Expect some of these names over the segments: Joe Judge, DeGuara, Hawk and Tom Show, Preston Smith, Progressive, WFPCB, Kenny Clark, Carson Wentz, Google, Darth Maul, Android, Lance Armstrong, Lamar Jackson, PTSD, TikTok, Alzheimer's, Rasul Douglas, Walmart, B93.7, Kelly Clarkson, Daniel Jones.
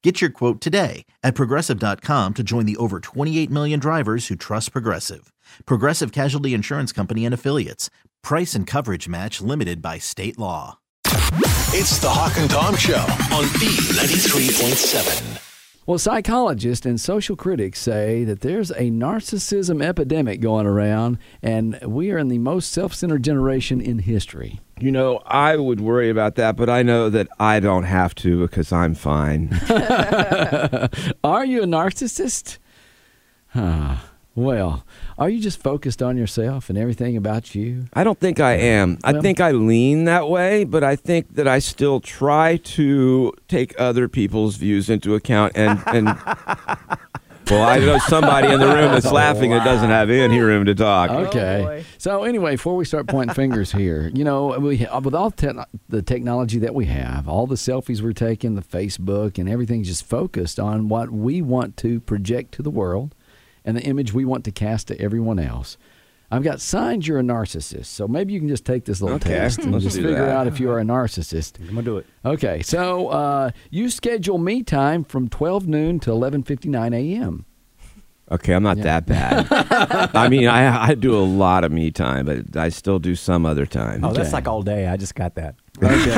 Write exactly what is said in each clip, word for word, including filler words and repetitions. Get your quote today at Progressive dot com to join the over twenty-eight million drivers who trust Progressive. Progressive Casualty Insurance Company and Affiliates. Price and coverage match limited by state law. It's the Hawk and Tom Show on B ninety-three point seven. Well, psychologists and social critics say that there's a narcissism epidemic going around, and we are in the most self-centered generation in history. You know, I would worry about that, but I know that I don't have to because I'm fine. Are you a narcissist? Huh. Well, are you just focused on yourself and everything about you? I don't think I am. Well, I think I lean that way, but I think that I still try to take other people's views into account and... and well, I know somebody in the room that's laughing that doesn't have any room to talk. Okay. Oh, so anyway, before we start pointing fingers here, you know, we with all te- the technology that we have, all the selfies we're taking, the Facebook, and everything's just focused on what we want to project to the world and the image we want to cast to everyone else. I've got signs you're a narcissist, so maybe you can just take this little okay, test and just figure that. out if you are a narcissist. I'm going to do it. Okay, so uh, you schedule me time from twelve noon to eleven fifty-nine a.m. Okay, I'm not yeah. that bad. I mean, I, I do a lot of me time, but I still do some other time. Oh, okay. That's like all day. I just got that. Okay,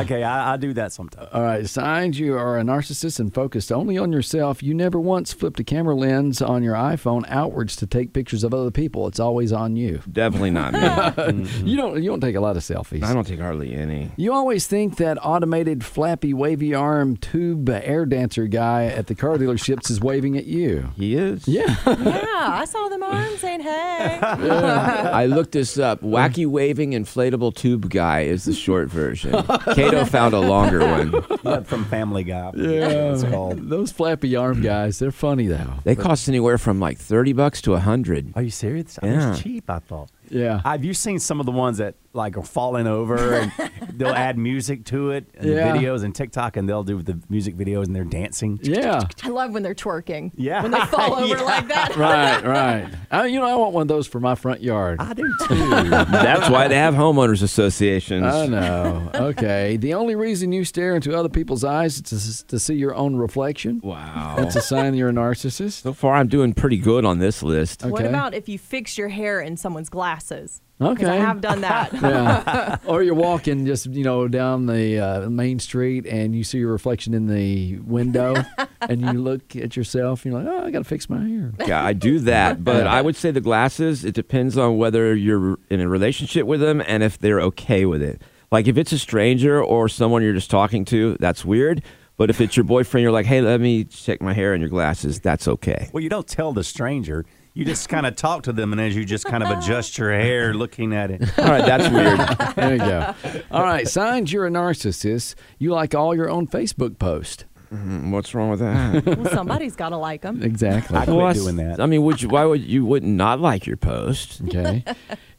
okay I, I do that sometimes. All right, signs you are a narcissist and focused only on yourself. You never once flipped a camera lens on your iPhone outwards to take pictures of other people. It's always on you. Definitely not me. mm-hmm. You don't. You don't take a lot of selfies. I don't take hardly any. You always think that automated flappy wavy arm tube air dancer guy at the car dealerships is waving at you. He is. Yeah. Yeah. I saw them arms saying hey. Yeah. I looked this up. Wacky waving inflatable tube guy is the short version. Kato found a longer one. Yeah, from Family Guy. Yeah. It's called. Those flappy arm guys, they're funny though. They but cost anywhere from like thirty bucks to one hundred. Are you serious? Yeah. It's cheap, I thought. Yeah. Have you seen some of the ones that like are falling over and they'll add music to it and yeah. the videos and TikTok and they'll do the music videos and they're dancing? Yeah. I love when they're twerking. Yeah. When they fall over yeah. like that. Right, right. I, you know, I want one of those for my front yard. I do too. That's why they have homeowners associations. I know. Okay. The only reason you stare into other people's eyes is to, to see your own reflection. Wow. That's a sign you're a narcissist. So far, I'm doing pretty good on this list. Okay. What about if you fix your hair in someone's glass? Glasses. Okay. I have done that. Yeah. Or you're walking just, you know, down the uh, main street and you see your reflection in the window and you look at yourself and you're like, oh, I got to fix my hair. Yeah, I do that. But I would say the glasses, it depends on whether you're in a relationship with them and if they're okay with it. Like if it's a stranger or someone you're just talking to, that's weird. But if it's your boyfriend, you're like, hey, let me check my hair and your glasses. That's okay. Well, you don't tell the stranger. You just kind of talk to them, and as you just kind of adjust your hair looking at it. All right, that's weird. There you go. All right, signs you're a narcissist. You like all your own Facebook posts. Mm, what's wrong with that? Well, somebody's got to like them. Exactly. I quit well, doing that. I mean, would you, why would you wouldn't not like your post? Okay.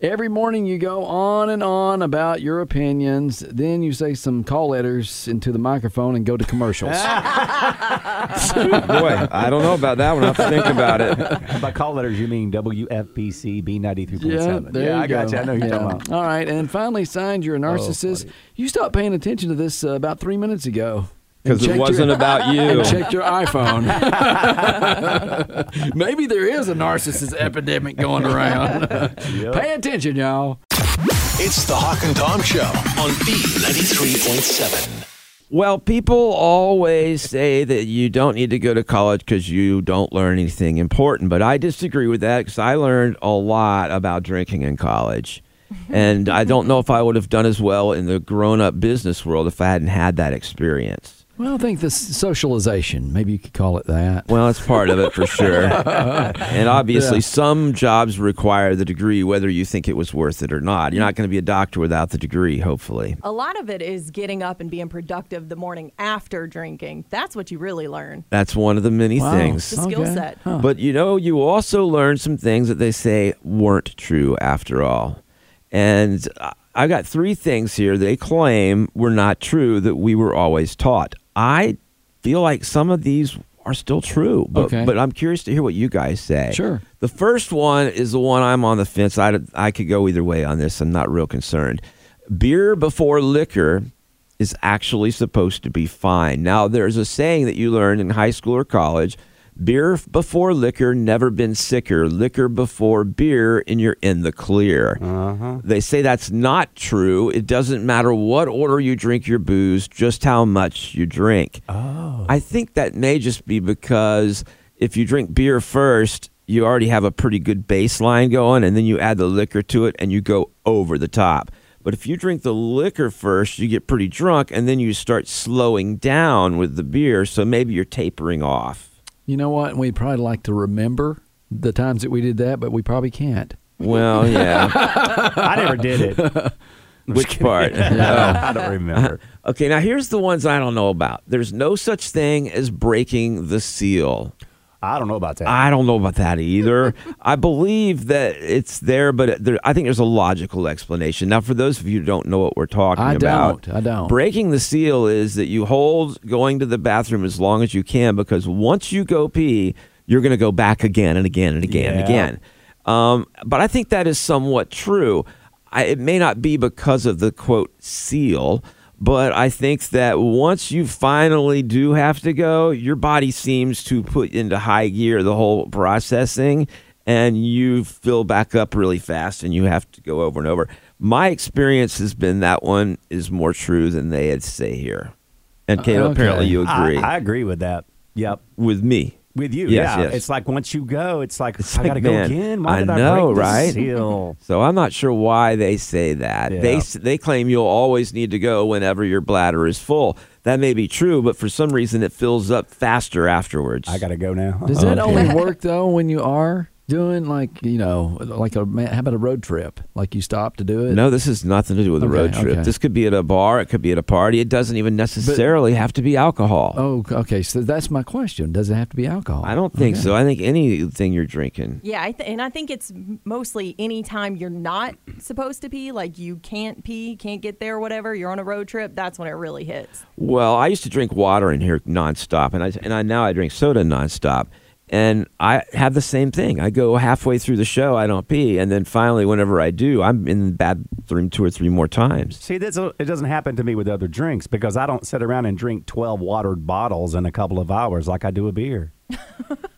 Every morning you go on and on about your opinions. Then you say some call letters into the microphone and go to commercials. Boy, I don't know about that one. I have to think about it. By call letters, you mean W F P C B B ninety-three point seven. Yeah, there yeah you I go. got you. I know you're yeah. talking about. All right. And finally, signs you're a narcissist. Oh, you stopped paying attention to this uh, about three minutes ago. Because it wasn't your, about you. And checked your iPhone. Maybe there is a narcissist epidemic going around. Yep. Pay attention, y'all. It's the Hawk and Tom Show on B ninety-three point seven. Well, people always say that you don't need to go to college because you don't learn anything important. But I disagree with that because I learned a lot about drinking in college. And I don't know if I would have done as well in the grown-up business world if I hadn't had that experience. Well, I think the socialization, maybe you could call it that. Well, it's part of it for sure. And obviously, yeah. some jobs require the degree, whether you think it was worth it or not. You're not going to be a doctor without the degree, hopefully. A lot of it is getting up and being productive the morning after drinking. That's what you really learn. That's one of the many wow. things. The skill okay. set. Huh. But, you know, you also learn some things that they say weren't true after all. And I got three things here they claim were not true that we were always taught. I feel like some of these are still true, but, okay. but I'm curious to hear what you guys say. Sure. The first one is the one I'm on the fence. I, I could go either way on this. I'm not real concerned. Beer before liquor is actually supposed to be fine. Now, there's a saying that you learned in high school or college, beer before liquor, never been sicker. Liquor before beer, and you're in the clear. Uh-huh. They say that's not true. It doesn't matter what order you drink your booze, just how much you drink. Oh. I think that may just be because if you drink beer first, you already have a pretty good baseline going, and then you add the liquor to it, and you go over the top. But if you drink the liquor first, you get pretty drunk, and then you start slowing down with the beer, so maybe you're tapering off. You know what? We'd probably like to remember the times that we did that, but we probably can't. Well, yeah. I never did it. Which part? No. I don't remember. Okay, now here's the ones I don't know about. There's no such thing as breaking the seal. I don't know about that. I don't know about that either. I believe that it's there, but there, I think there's a logical explanation. Now, for those of you who don't know what we're talking I about, don't. I don't. Breaking the seal is that you hold going to the bathroom as long as you can, because once you go pee, you're going to go back again and again and again yeah. and again. Um, but I think that is somewhat true. I, it may not be because of the, quote, seal, but I think that once you finally do have to go, your body seems to put into high gear the whole processing, and you fill back up really fast, and you have to go over and over. My experience has been that one is more true than they had to say here. And, Caleb, okay. apparently you agree. I, I agree with that. Yep. With me. With you, yes, yeah. Yes. It's like once you go, it's like, it's I like, got to go again. Why I did I know, break the right? seal? So I'm not sure why they say that. Yeah. They they claim you'll always need to go whenever your bladder is full. That may be true, but for some reason it fills up faster afterwards. I got to go now. Does that okay. only work, though, when you are doing, like, you know, like a, how about a road trip? Like you stop to do it? No, this has nothing to do with okay, a road trip. Okay. This could be at a bar. It could be at a party. It doesn't even necessarily but, have to be alcohol. Oh, okay. So that's my question. Does it have to be alcohol? I don't think okay. so. I think anything you're drinking. Yeah, I th- and I think it's mostly any time you're not supposed to pee, like you can't pee, can't get there, whatever, you're on a road trip, that's when it really hits. Well, I used to drink water in here nonstop, and I and I now I drink soda nonstop. And I have the same thing. I go halfway through the show, I don't pee, and then finally, whenever I do, I'm in the bathroom two or three more times. See, this, it doesn't happen to me with other drinks because I don't sit around and drink twelve watered bottles in a couple of hours like I do a beer.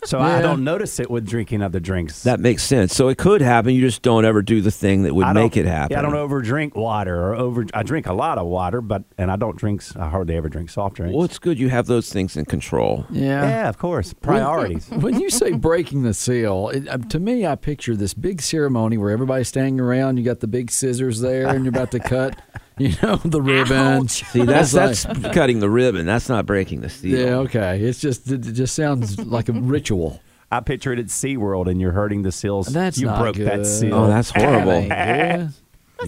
So yeah. I don't notice it with drinking other drinks. That makes sense. So it could happen. You just don't ever do the thing that would make it happen. Yeah, I don't overdrink water or over. I drink a lot of water, but and I don't drink. I hardly ever drink soft drinks. Well, it's good you have those things in control. Yeah, yeah, of course. Priorities. When, when you say breaking the seal, it, uh, to me, I picture this big ceremony where everybody's standing around. You got the big scissors there, and you're about to cut. You know, the ribbon. Ouch. See, that's that's cutting the ribbon. That's not breaking the seal. Yeah, okay. It's just it just sounds like a ritual. I picture it at SeaWorld, and you're hurting the seals. That's you not broke good. That seal. Oh, that's horrible. That's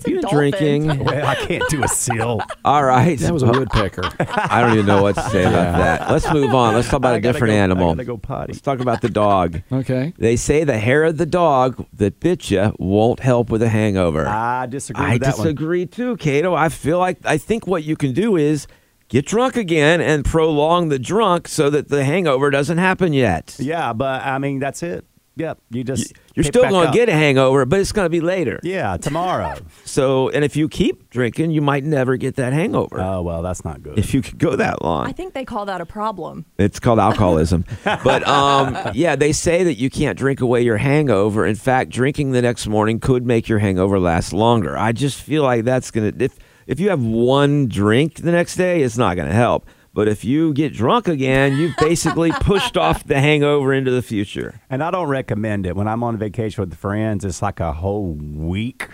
if you're dolphin. Drinking. Well, I can't do a seal. All right. That was a woodpecker. I don't even know what to say about that. Let's move on. Let's talk about I a different go, animal. I gotta go potty. Let's talk about the dog. Okay. They say the hair of the dog that bit you won't help with a hangover. I disagree with I that disagree one. I disagree too, Cato. I feel like I think what you can do is get drunk again and prolong the drunk so that the hangover doesn't happen yet. Yeah, but I mean, that's it. Yep, you just you're still going to get a hangover, but it's going to be later. Yeah, tomorrow. So, and if you keep drinking, you might never get that hangover. Oh, well, that's not good. If you could go that long. I think they call that a problem. It's called alcoholism. But, um, yeah, they say that you can't drink away your hangover. In fact, drinking the next morning could make your hangover last longer. I just feel like that's going to... if you have one drink the next day, it's not going to help. But if you get drunk again, you've basically pushed off the hangover into the future. And I don't recommend it. When I'm on vacation with friends, it's like a whole week.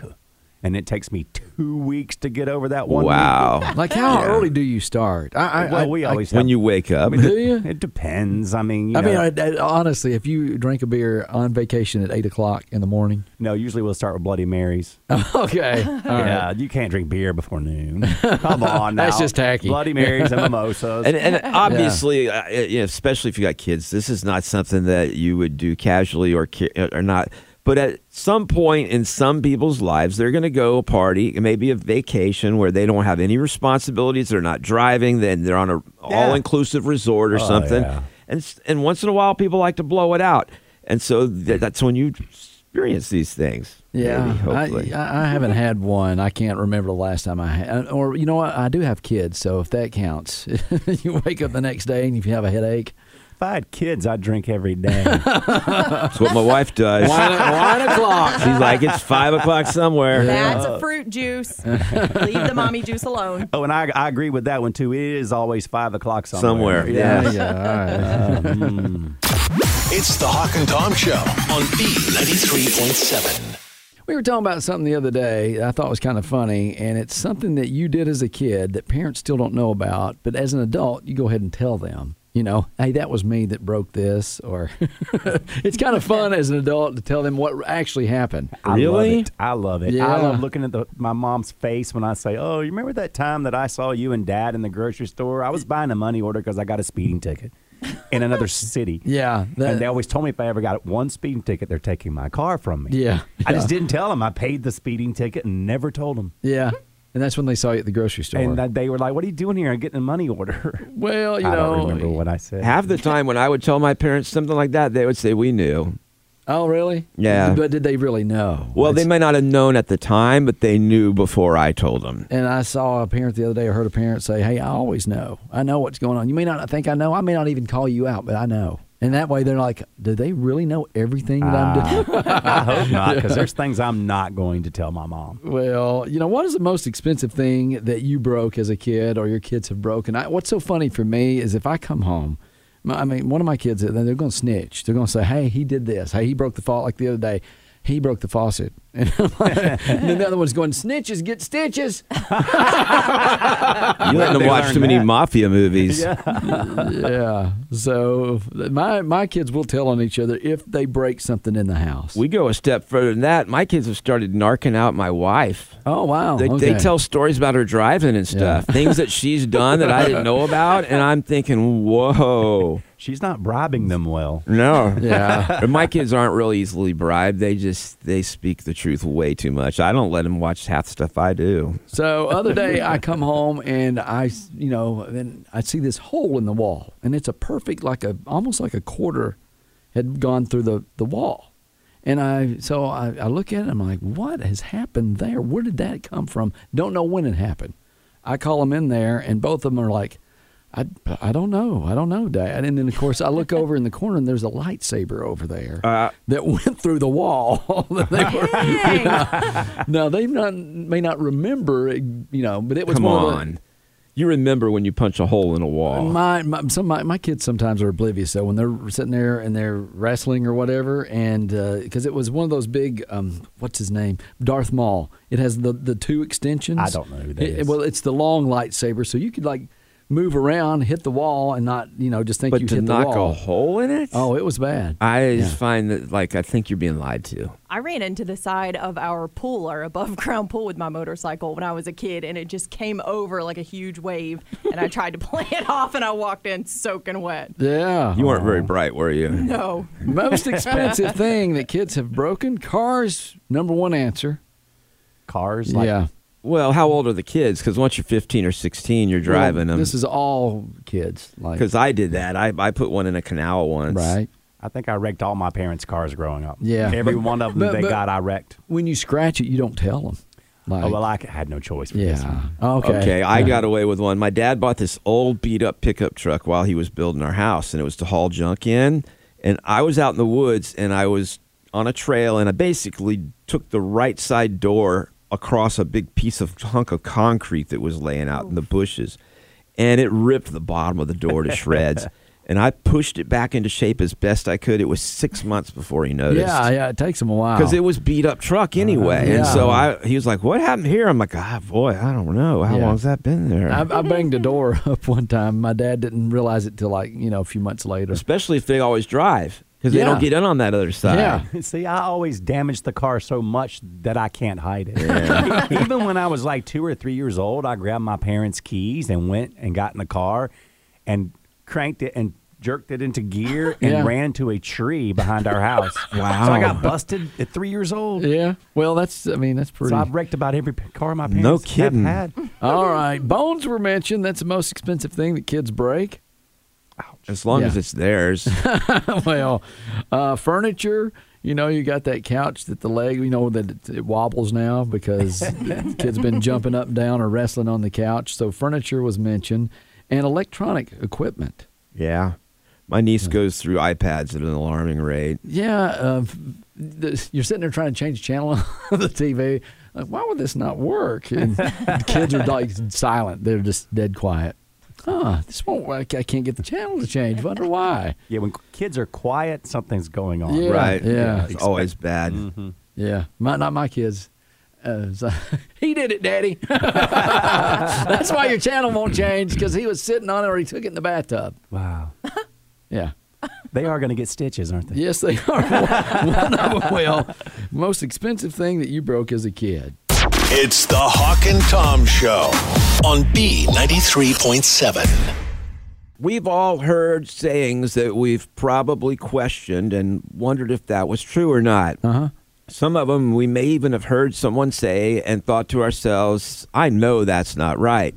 And it takes me two weeks to get over that one. Wow. Week. Like, how yeah. early do you start? I, I, well, I, we always I, When you wake up. I mean, do you? It depends. I mean, you I know. mean, I, I, honestly, if you drink a beer on vacation at eight o'clock in the morning. No, usually we'll start with Bloody Marys. Okay. All yeah, right. You can't drink beer before noon. Come on now. That's just tacky. Bloody Marys and mimosas. And, and obviously, yeah. uh, you know, especially if you got kids, this is not something that you would do casually or or not. But at some point in some people's lives, they're going to go party, maybe a vacation where they don't have any responsibilities. They're not driving. Then they're on an yeah. all-inclusive resort or oh, something. Yeah. And and once in a while, people like to blow it out. And so th- that's when you experience these things. Yeah, maybe, I, I haven't had one. I can't remember the last time I had. Or, you know what? I do have kids, so if that counts. You wake up the next day and if you have a headache. If I had kids, I'd drink every day. That's what my wife does. One, one o'clock. She's like, it's five o'clock somewhere. That's a fruit juice. Leave the mommy juice alone. Oh, and I, I agree with that one, too. It is always five o'clock somewhere. Somewhere, yeah. yeah, yeah. All right. um, mm. It's the Hawk and Tom Show on B ninety-three point seven. We were talking about something the other day I thought was kind of funny, and it's something that you did as a kid that parents still don't know about, but as an adult, you go ahead and tell them. You know, hey, that was me that broke this, or it's kind of fun as an adult to tell them what actually happened. I really? Love it. I love it. Yeah. I love looking at the, my mom's face when I say, oh, you remember that time that I saw you and Dad in the grocery store? I was buying a money order because I got a speeding ticket in another city. Yeah. That, and they always told me if I ever got one speeding ticket, they're taking my car from me. Yeah. I yeah. just didn't tell them. I paid the speeding ticket and never told them. Yeah. And that's when they saw you at the grocery store. And they were like, what are you doing here? I'm getting a money order. Well, you I know. I don't remember what I said. Half the time when I would tell my parents something like that, they would say, we knew. Oh, really? Yeah. But did they really know? Well, it's, they may not have known at the time, but they knew before I told them. And I saw a parent the other day, or heard a parent say, hey, I always know. I know what's going on. You may not think I know. I may not even call you out, but I know. And that way they're like, do they really know everything that uh, I'm doing? I hope not, because there's things I'm not going to tell my mom. Well, you know, what is the most expensive thing that you broke as a kid or your kids have broken? I, what's so funny for me is if I come home, I mean, one of my kids, they're going to snitch. They're going to say, hey, he did this. Hey, he broke the faucet like the other day. He broke the faucet. And, like, and then the other one's going, snitches get stitches. You let them watch too many that. mafia movies. Yeah. yeah. So my my kids will tell on each other if they break something in the house. We go a step further than that. My kids have started narking out my wife. Oh, wow. They, okay. they tell stories about her driving and stuff, yeah. things that she's done that I didn't know about. And I'm thinking, whoa. She's not bribing them well. No. Yeah. My kids aren't really easily bribed. They just, they speak the truth way too much. I don't let them watch half stuff I do. So other day I come home and I, you know, then I see this hole in the wall. And it's a perfect, like a, almost like a quarter had gone through the, the wall. And I, so I, I look at it and I'm like, what has happened there? Where did that come from? Don't know when it happened. I call them in there and both of them are like, I, I don't know. I don't know, Dad. And then, of course, I look over in the corner, and there's a lightsaber over there uh, that went through the wall. That they were, you know, now, they not, may not remember, you know, but it was Come more on. Like, you remember when you punch a hole in a wall. My my, some, my my kids sometimes are oblivious, though, when they're sitting there and they're wrestling or whatever, and because uh, it was one of those big, um, what's his name, Darth Maul. It has the, the two extensions. I don't know who that it, is. Well, it's the long lightsaber, so you could, like, move around, hit the wall, and not, you know, just think but you hit the wall. But to knock a hole in it? Oh, it was bad. I yeah. just find that, like, I think you're being lied to. I ran into the side of our pool, our above-ground pool with my motorcycle when I was a kid, and it just came over like a huge wave, and I tried to play it off, and I walked in soaking wet. Yeah. You weren't very bright, were you? No. Most expensive thing that kids have broken? Cars, number one answer. Cars? Like- yeah. Well, how old are the kids? Because once you're fifteen or sixteen, you're driving well, them. This is all kids. Because like. I did that. I, I put one in a canal once. Right. I think I wrecked all my parents' cars growing up. Yeah. Every one of them but, they but got, I wrecked. When you scratch it, you don't tell them. Like, oh, well, I had no choice for yeah. this one. Okay. Okay, I yeah. got away with one. My dad bought this old beat-up pickup truck while he was building our house, and it was to haul junk in. And I was out in the woods, and I was on a trail, and I basically took the right side door across a big piece of hunk of concrete that was laying out in the bushes, and it ripped the bottom of the door to shreds. And I pushed it back into shape as best I could. It was six months before he noticed. Yeah, yeah, it takes him a while. Because it was beat up truck anyway. Uh, yeah. And so I, he was like, what happened here? I'm like, ah, boy, I don't know. How yeah. long's that been there? I, I banged a door up one time. My dad didn't realize it till like, you know, a few months later. Especially if they always drive. Because yeah. they don't get in on that other side. Yeah. See, I always damage the car so much that I can't hide it. Yeah. Even when I was like two or three years old, I grabbed my parents' keys and went and got in the car and cranked it and jerked it into gear and yeah. ran into a tree behind our house. Wow. So I got busted at three years old. Yeah. Well, that's, I mean, that's pretty. So I've wrecked about every car my parents no kidding. have had. All right. Bones were mentioned. That's the most expensive thing that kids break. Ouch. As long yeah. as it's theirs. Well, uh, furniture, you know, you got that couch that the leg, you know, that it, it wobbles now because the kid's been jumping up and down or wrestling on the couch. So furniture was mentioned. And electronic equipment. Yeah. My niece goes through iPads at an alarming rate. Yeah. Uh, this, you're sitting there trying to change the channel on the T V. Like, why would this not work? And the kids are like silent. They're just dead quiet. Huh, this won't work. I can't get the channel to change. I wonder why. Yeah, when kids are quiet, something's going on. Yeah, right. Yeah. yeah it's Expect- always bad. Mm-hmm. Yeah. My, not my kids. Uh, so, he did it, Daddy. That's why your channel won't change, because he was sitting on it or he took it in the bathtub. Wow. Yeah. They are going to get stitches, aren't they? Yes, they are. One of them will. Most expensive thing that you broke as a kid. It's the Hawk and Tom Show on B ninety-three point seven. We've all heard sayings that we've probably questioned and wondered if that was true or not. Uh-huh. Some of them we may even have heard someone say and thought to ourselves, I know that's not right.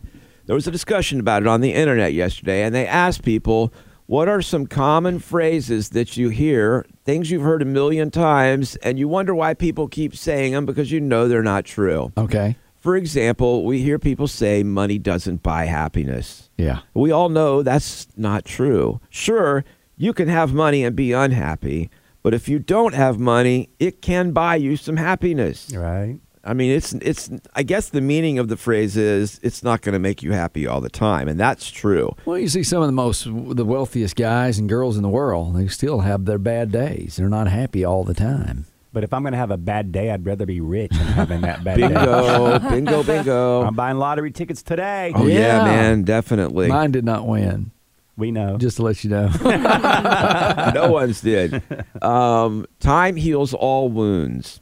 There was a discussion about it on the internet yesterday, and they asked people, what are some common phrases that you hear, things you've heard a million times, and you wonder why people keep saying them because you know they're not true? Okay. For example, we hear people say money doesn't buy happiness. Yeah. We all know that's not true. Sure, you can have money and be unhappy. But if you don't have money, it can buy you some happiness. Right. I mean, it's it's. I guess the meaning of the phrase is it's not going to make you happy all the time, and that's true. Well, you see some of the most, the wealthiest guys and girls in the world, they still have their bad days. They're not happy all the time. But if I'm going to have a bad day, I'd rather be rich than having that bad bingo, day. Bingo, bingo, bingo. I'm buying lottery tickets today. Oh, yeah. yeah, man, definitely. Mine did not win. We know. Just to let you know. No one's did. Um, time heals all wounds.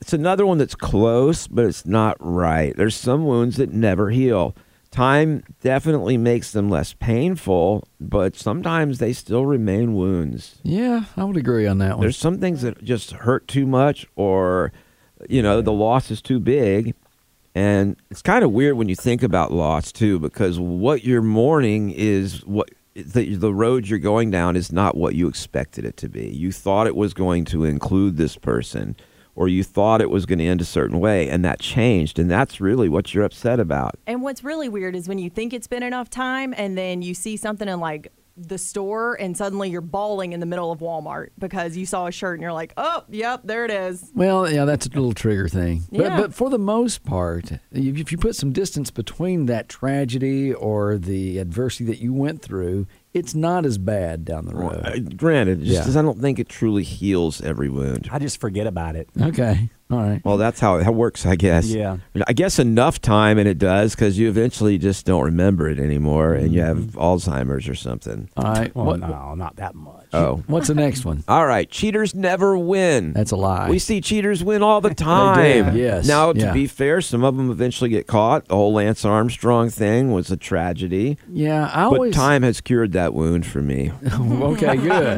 It's another one that's close, but it's not right. There's some wounds that never heal. Time definitely makes them less painful, but sometimes they still remain wounds. Yeah, I would agree on that one. There's some things that just hurt too much or, you know, the loss is too big. And it's kind of weird when you think about loss, too, because what you're mourning is what... The, the road you're going down is not what you expected it to be. You thought it was going to include this person, or you thought it was going to end a certain way, and that changed, and that's really what you're upset about. And what's really weird is when you think it's been enough time, and then you see something in, like, the store, and suddenly you're bawling in the middle of Walmart because you saw a shirt, and you're like, oh, yep, there it is. Well, yeah, that's a little trigger thing. Yeah. But, but for the most part, if you put some distance between that tragedy or the adversity that you went through, it's not as bad down the road. Well, uh, granted, just because yeah. I don't think it truly heals every wound. I just forget about it. Okay. All right. Well, that's how it works, I guess. Yeah. I guess enough time and it does because you eventually just don't remember it anymore and you have Alzheimer's or something. All right. Well, what, no, not that much. Oh. What's the next one? All right. Cheaters never win. That's a lie. We see cheaters win all the time. They do. Yes. Now, to yeah. be fair, some of them eventually get caught. The whole Lance Armstrong thing was a tragedy. Yeah. I always... But time has cured that wound for me. Okay, good.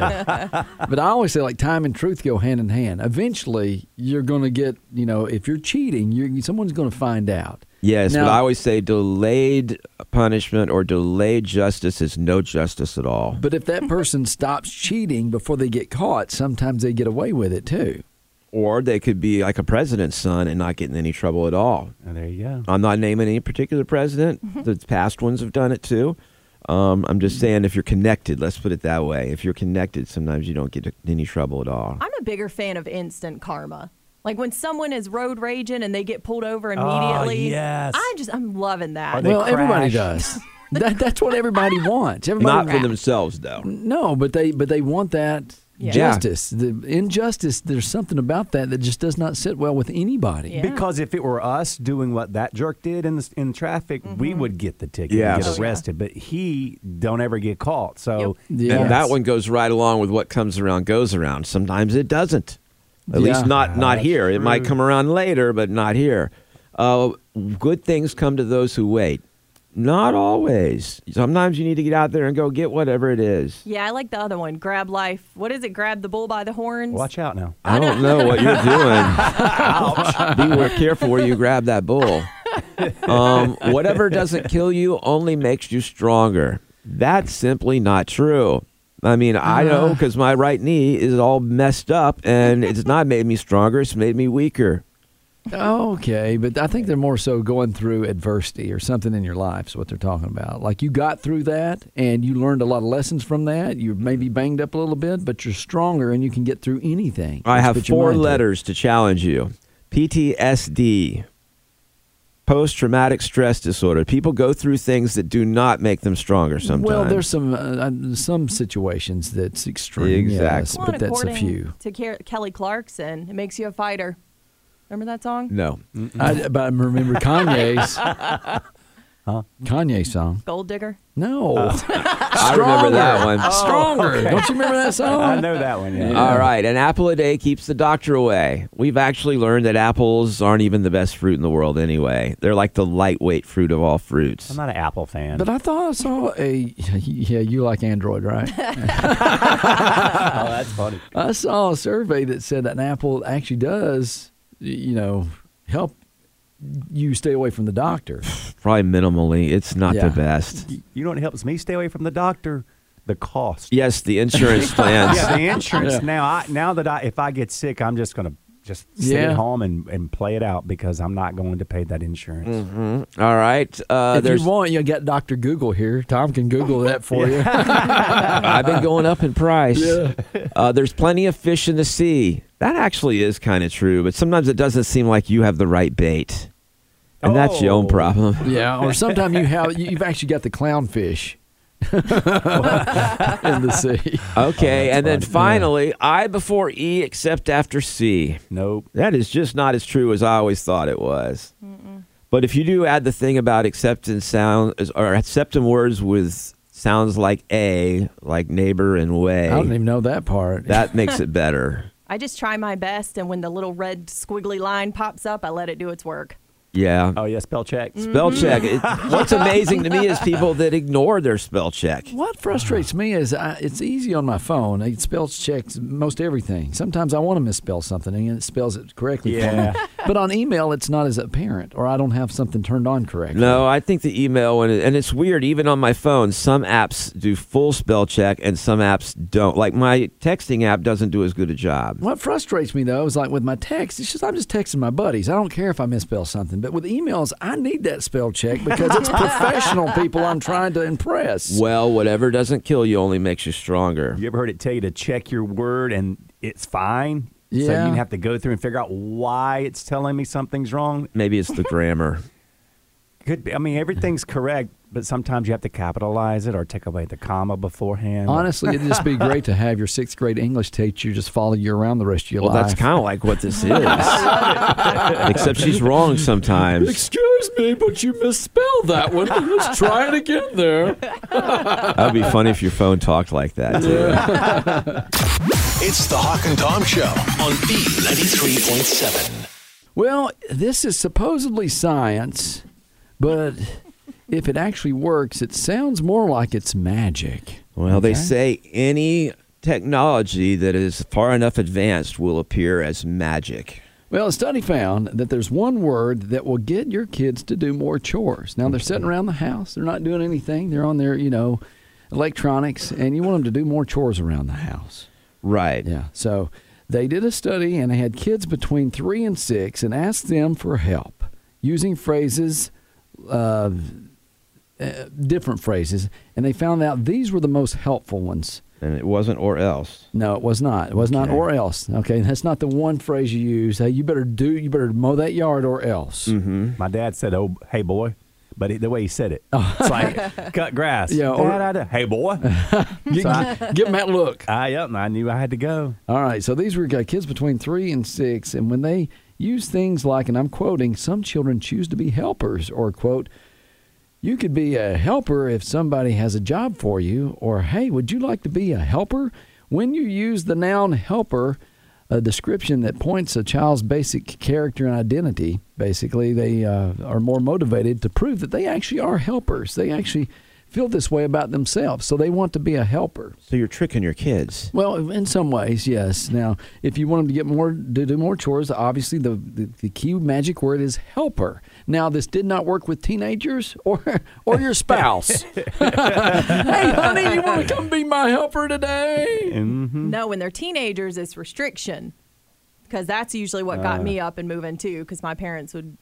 But I always say, like, time and truth go hand in hand. Eventually, you're going to get, you know, if you're cheating, you're, someone's going to find out. Yes, now, but I always say delayed punishment or delayed justice is no justice at all. But if that person stops cheating before they get caught, sometimes they get away with it, too. Or they could be like a president's son and not get in any trouble at all. Oh, there you go. I'm not naming any particular president. The past ones have done it, too. Um, I'm just saying if you're connected, let's put it that way. If you're connected, sometimes you don't get in any trouble at all. I'm a bigger fan of instant karma. Like when someone is road raging and they get pulled over immediately. Oh, yes. I just, I'm loving that. Well, crash. Everybody does. that, that's what everybody wants. Everybody Not wants. for themselves, though. No, but they but they want that. Yeah. Justice. The injustice, there's something about that that just does not sit well with anybody. Yeah. Because if it were us doing what that jerk did in the, in traffic, mm-hmm. we would get the ticket yes. and get arrested. Oh, yeah. But he don't ever get caught. So yep. yes. And that one goes right along with what comes around goes around. Sometimes it doesn't. At yeah. least not, not here. True. It might come around later, but not here. Uh, good things come to those who wait. Not always. Sometimes you need to get out there and go get whatever it is. Yeah, I like the other one. Grab life. What is it? Grab the bull by the horns? Watch out now. I don't know what you're doing. Ouch. Be more careful where you grab that bull. Um, whatever doesn't kill you only makes you stronger. That's simply not true. I mean, I know because my right knee is all messed up, and it's not made me stronger. It's made me weaker. Okay, but I think they're more so going through adversity or something in your life is what they're talking about. Like you got through that and you learned a lot of lessons from that. You may be banged up a little bit, but you're stronger and you can get through anything. I have four letters to challenge you. P T S D, post-traumatic stress disorder. People go through things that do not make them stronger sometimes. Well, there's some uh, some situations that's extreme. Exactly. Yes, well, but that's a few. To Kelly Clarkson, it makes you a fighter. Remember that song? No. I, but I remember Kanye's huh? Kanye's song. Gold Digger? No. Oh. I remember that one. Oh, Stronger. Okay. Don't you remember that song? I know that one, yeah. All right. An apple a day keeps the doctor away. We've actually learned that apples aren't even the best fruit in the world anyway. They're like the lightweight fruit of all fruits. I'm not an apple fan. But I thought I saw a... Yeah, you like Android, right? Oh, that's funny. I saw a survey that said that an apple actually does... you know, help you stay away from the doctor. Probably minimally. It's not yeah. the best. You know what helps me stay away from the doctor? The cost. Yes, the insurance plans. Yeah, the insurance. Yeah. Now I, now that I, if I get sick, I'm just going to just sit yeah. at home and, and play it out because I'm not going to pay that insurance. Mm-hmm. All right. Uh, if there's... you want, you'll get Doctor Google here. Tom can Google that for you. I've been going up in price. Yeah. Uh, there's plenty of fish in the sea. That actually is kind of true, but sometimes it doesn't seem like you have the right bait. And oh. that's your own problem. Yeah, or sometimes you have, you've actually got the clownfish in the sea. Okay, oh, and funny. Then finally, yeah. I before E except after C. Nope. That is just not as true as I always thought it was. Mm-mm. But if you do add the thing about accept in sound, or accept in words with sounds like A, like neighbor and way. I don't even know that part. That makes it better. I just try my best, and when the little red squiggly line pops up, I let it do its work. Yeah. Oh, yeah, spell check. Mm-hmm. Spell check. It, what's amazing to me is people that ignore their spell check. What frustrates me is I, it's easy on my phone. It spells checks most everything. Sometimes I want to misspell something, and it spells it correctly yeah. for me. But on email, it's not as apparent, or I don't have something turned on correctly. No, I think the email, and, it, and it's weird, even on my phone, some apps do full spell check and some apps don't. Like my texting app doesn't do as good a job. What frustrates me, though, is like with my text, it's just I'm just texting my buddies. I don't care if I misspell something. But with emails, I need that spell check because it's professional people I'm trying to impress. Well, whatever doesn't kill you only makes you stronger. You ever heard it tell you to check your word and it's fine? Yeah. So you have to go through and figure out why it's telling me something's wrong. Maybe it's the grammar. Could be. I mean, everything's correct, but sometimes you have to capitalize it or take away the comma beforehand. Honestly, it'd just be great to have your sixth grade English teacher just follow you around the rest of your well, life. Well, that's kind of like what this is. Except she's wrong sometimes. Excuse me, but you misspelled that one. Let's try it again there. That would be funny if your phone talked like that, too. Yeah. It's the Hawk and Tom Show on B ninety-three point seven. Well, this is supposedly science, but if it actually works, it sounds more like it's magic. Well, okay. They say any technology that is far enough advanced will appear as magic. Well, a study found that there's one word that will get your kids to do more chores. Now, they're sitting around the house. They're not doing anything. They're on their, you know, electronics, and you want them to do more chores around the house. Right. Yeah. So they did a study and they had kids between three and six and asked them for help using phrases, uh, uh, different phrases. And they found out these were the most helpful ones. And it wasn't or else. No, it was not. It was not okay. or else. Okay, that's not the one phrase you use. Hey, you better do. You better mow that yard or else. Mm-hmm. My dad said, "Oh, hey boy," but it, the way he said it, it's like cut grass. Yeah, or, da, da, da. Hey boy, so give, I, give him that look. I up, and I knew I had to go. All right, so these were kids between three and six, and when they use things like, and I'm quoting, some children choose to be helpers, or quote. You could be a helper if somebody has a job for you, or, hey, would you like to be a helper? When you use the noun helper, a description that points a child's basic character and identity, basically they uh, are more motivated to prove that they actually are helpers. They actually feel this way about themselves, so they want to be a helper. So you're tricking your kids. Well, in some ways, yes. Now, if you want them to get more to do more chores, obviously the, the, the key magic word is helper. Now, this did not work with teenagers or or your spouse. Hey, honey, you want to come be my helper today? Mm-hmm. No, when they're teenagers, it's restriction, because that's usually what uh, got me up and moving, too, because my parents would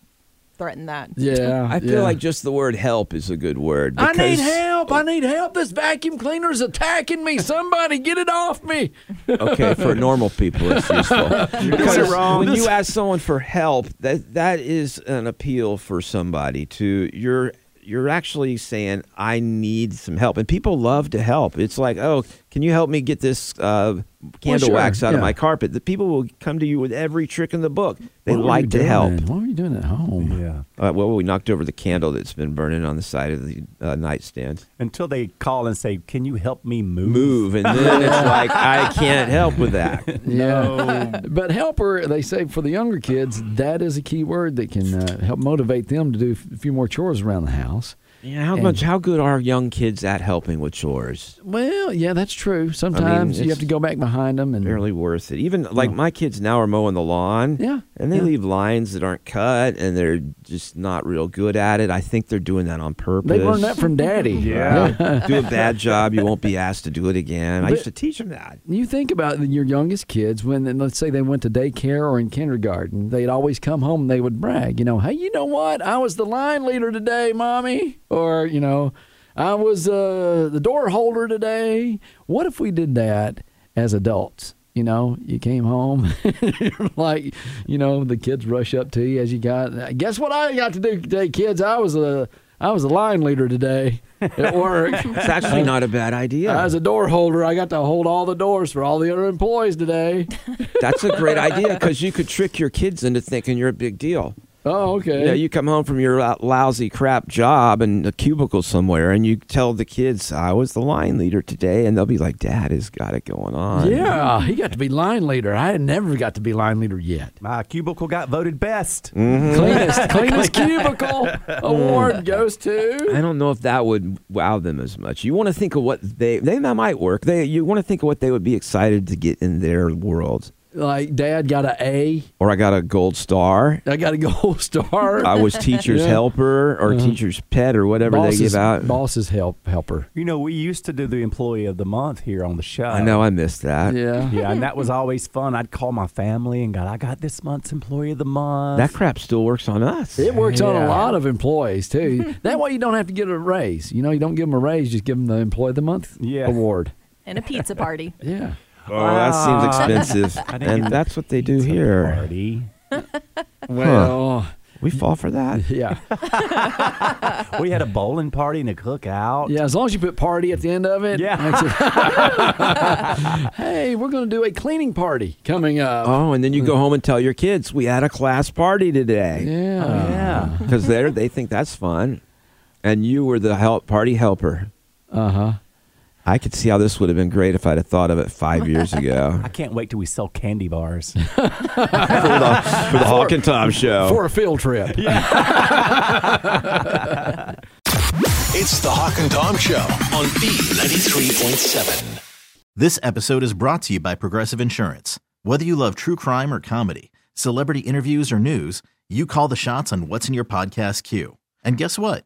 threaten that. Yeah. I feel yeah. like just the word help is a good word. I need help. I need help. This vacuum cleaner is attacking me. Somebody get it off me. Okay, for normal people, it's useful. Because is, wrong. When you ask someone for help, that that is an appeal for somebody to, you're, you're actually saying, I need some help. And people love to help. It's like, oh, can you help me get this uh, candle well, sure. wax out yeah. of my carpet? The people will come to you with every trick in the book. They what like to help. What were you doing at home? Yeah. Uh, well, we knocked over the candle that's been burning on the side of the uh, nightstand. Until they call and say, can you help me move? Move. And then it's like, I can't help with that. Yeah. No. But helper, they say for the younger kids, that is a key word that can uh, help motivate them to do a few more chores around the house. Yeah, how and, much? How good are young kids at helping with chores? Well, yeah, that's true. Sometimes I mean, you have to go back behind them, and barely worth it. Even like no. my kids now are mowing the lawn. Yeah, and they yeah. leave lines that aren't cut, and they're just not real good at it. I think they're doing that on purpose. They learned that from Daddy. yeah, yeah. Do a bad job, you won't be asked to do it again. But I used to teach them that. You think about your youngest kids when, let's say, they went to daycare or in kindergarten. They'd always come home and they would brag. You know, hey, you know what? I was the line leader today, Mommy. Or, you know, I was uh, the door holder today. What if we did that as adults? You know, you came home, like, you know, the kids rush up to you as you got, guess what I got to do today, kids? I was a, I was a line leader today at work. It's actually not a bad idea. As a door holder, I got to hold all the doors for all the other employees today. That's a great idea, because you could trick your kids into thinking you're a big deal. Oh, okay. Yeah, you know, you come home from your lousy crap job in a cubicle somewhere, and you tell the kids, I was the line leader today, and they'll be like, Dad has got it going on. Yeah, he got to be line leader. I never got to be line leader yet. My cubicle got voted best. Mm-hmm. Cleanest, cleanest cubicle award goes to. I don't know if that would wow them as much. You want to think of what they, they might work. They, you want to think of what they would be excited to get in their world. Like, Dad got an A. Or I got a gold star. I got a gold star. I was teacher's yeah. helper or uh-huh. teacher's pet or whatever boss's, they give out. Boss's help helper. You know, we used to do the employee of the month here on the show. I know, I missed that. Yeah. Yeah, and that was always fun. I'd call my family and go, I got this month's employee of the month. That crap still works on us. It works yeah. on a lot of employees, too. That way you don't have to give a raise. You know, you don't give them a raise, just give them the employee of the month yeah. award. And a pizza party. yeah. Oh, that seems expensive. And that's what they do here. Party. Well, huh. we fall for that. Yeah. We had a bowling party and a cookout. Yeah, as long as you put party at the end of it. Yeah. It hey, we're going to do a cleaning party coming up. Oh, and then you go home and tell your kids, we had a class party today. Yeah. Oh, yeah. Because they they think that's fun. And you were the help party helper. Uh-huh. I could see how this would have been great if I'd have thought of it five years ago. I can't wait till we sell candy bars. for the, for the Hawk and Tom Show. For a field trip. Yeah. It's the Hawk and Tom Show on B ninety-three point seven. This episode is brought to you by Progressive Insurance. Whether you love true crime or comedy, celebrity interviews or news, you call the shots on what's in your podcast queue. And guess what?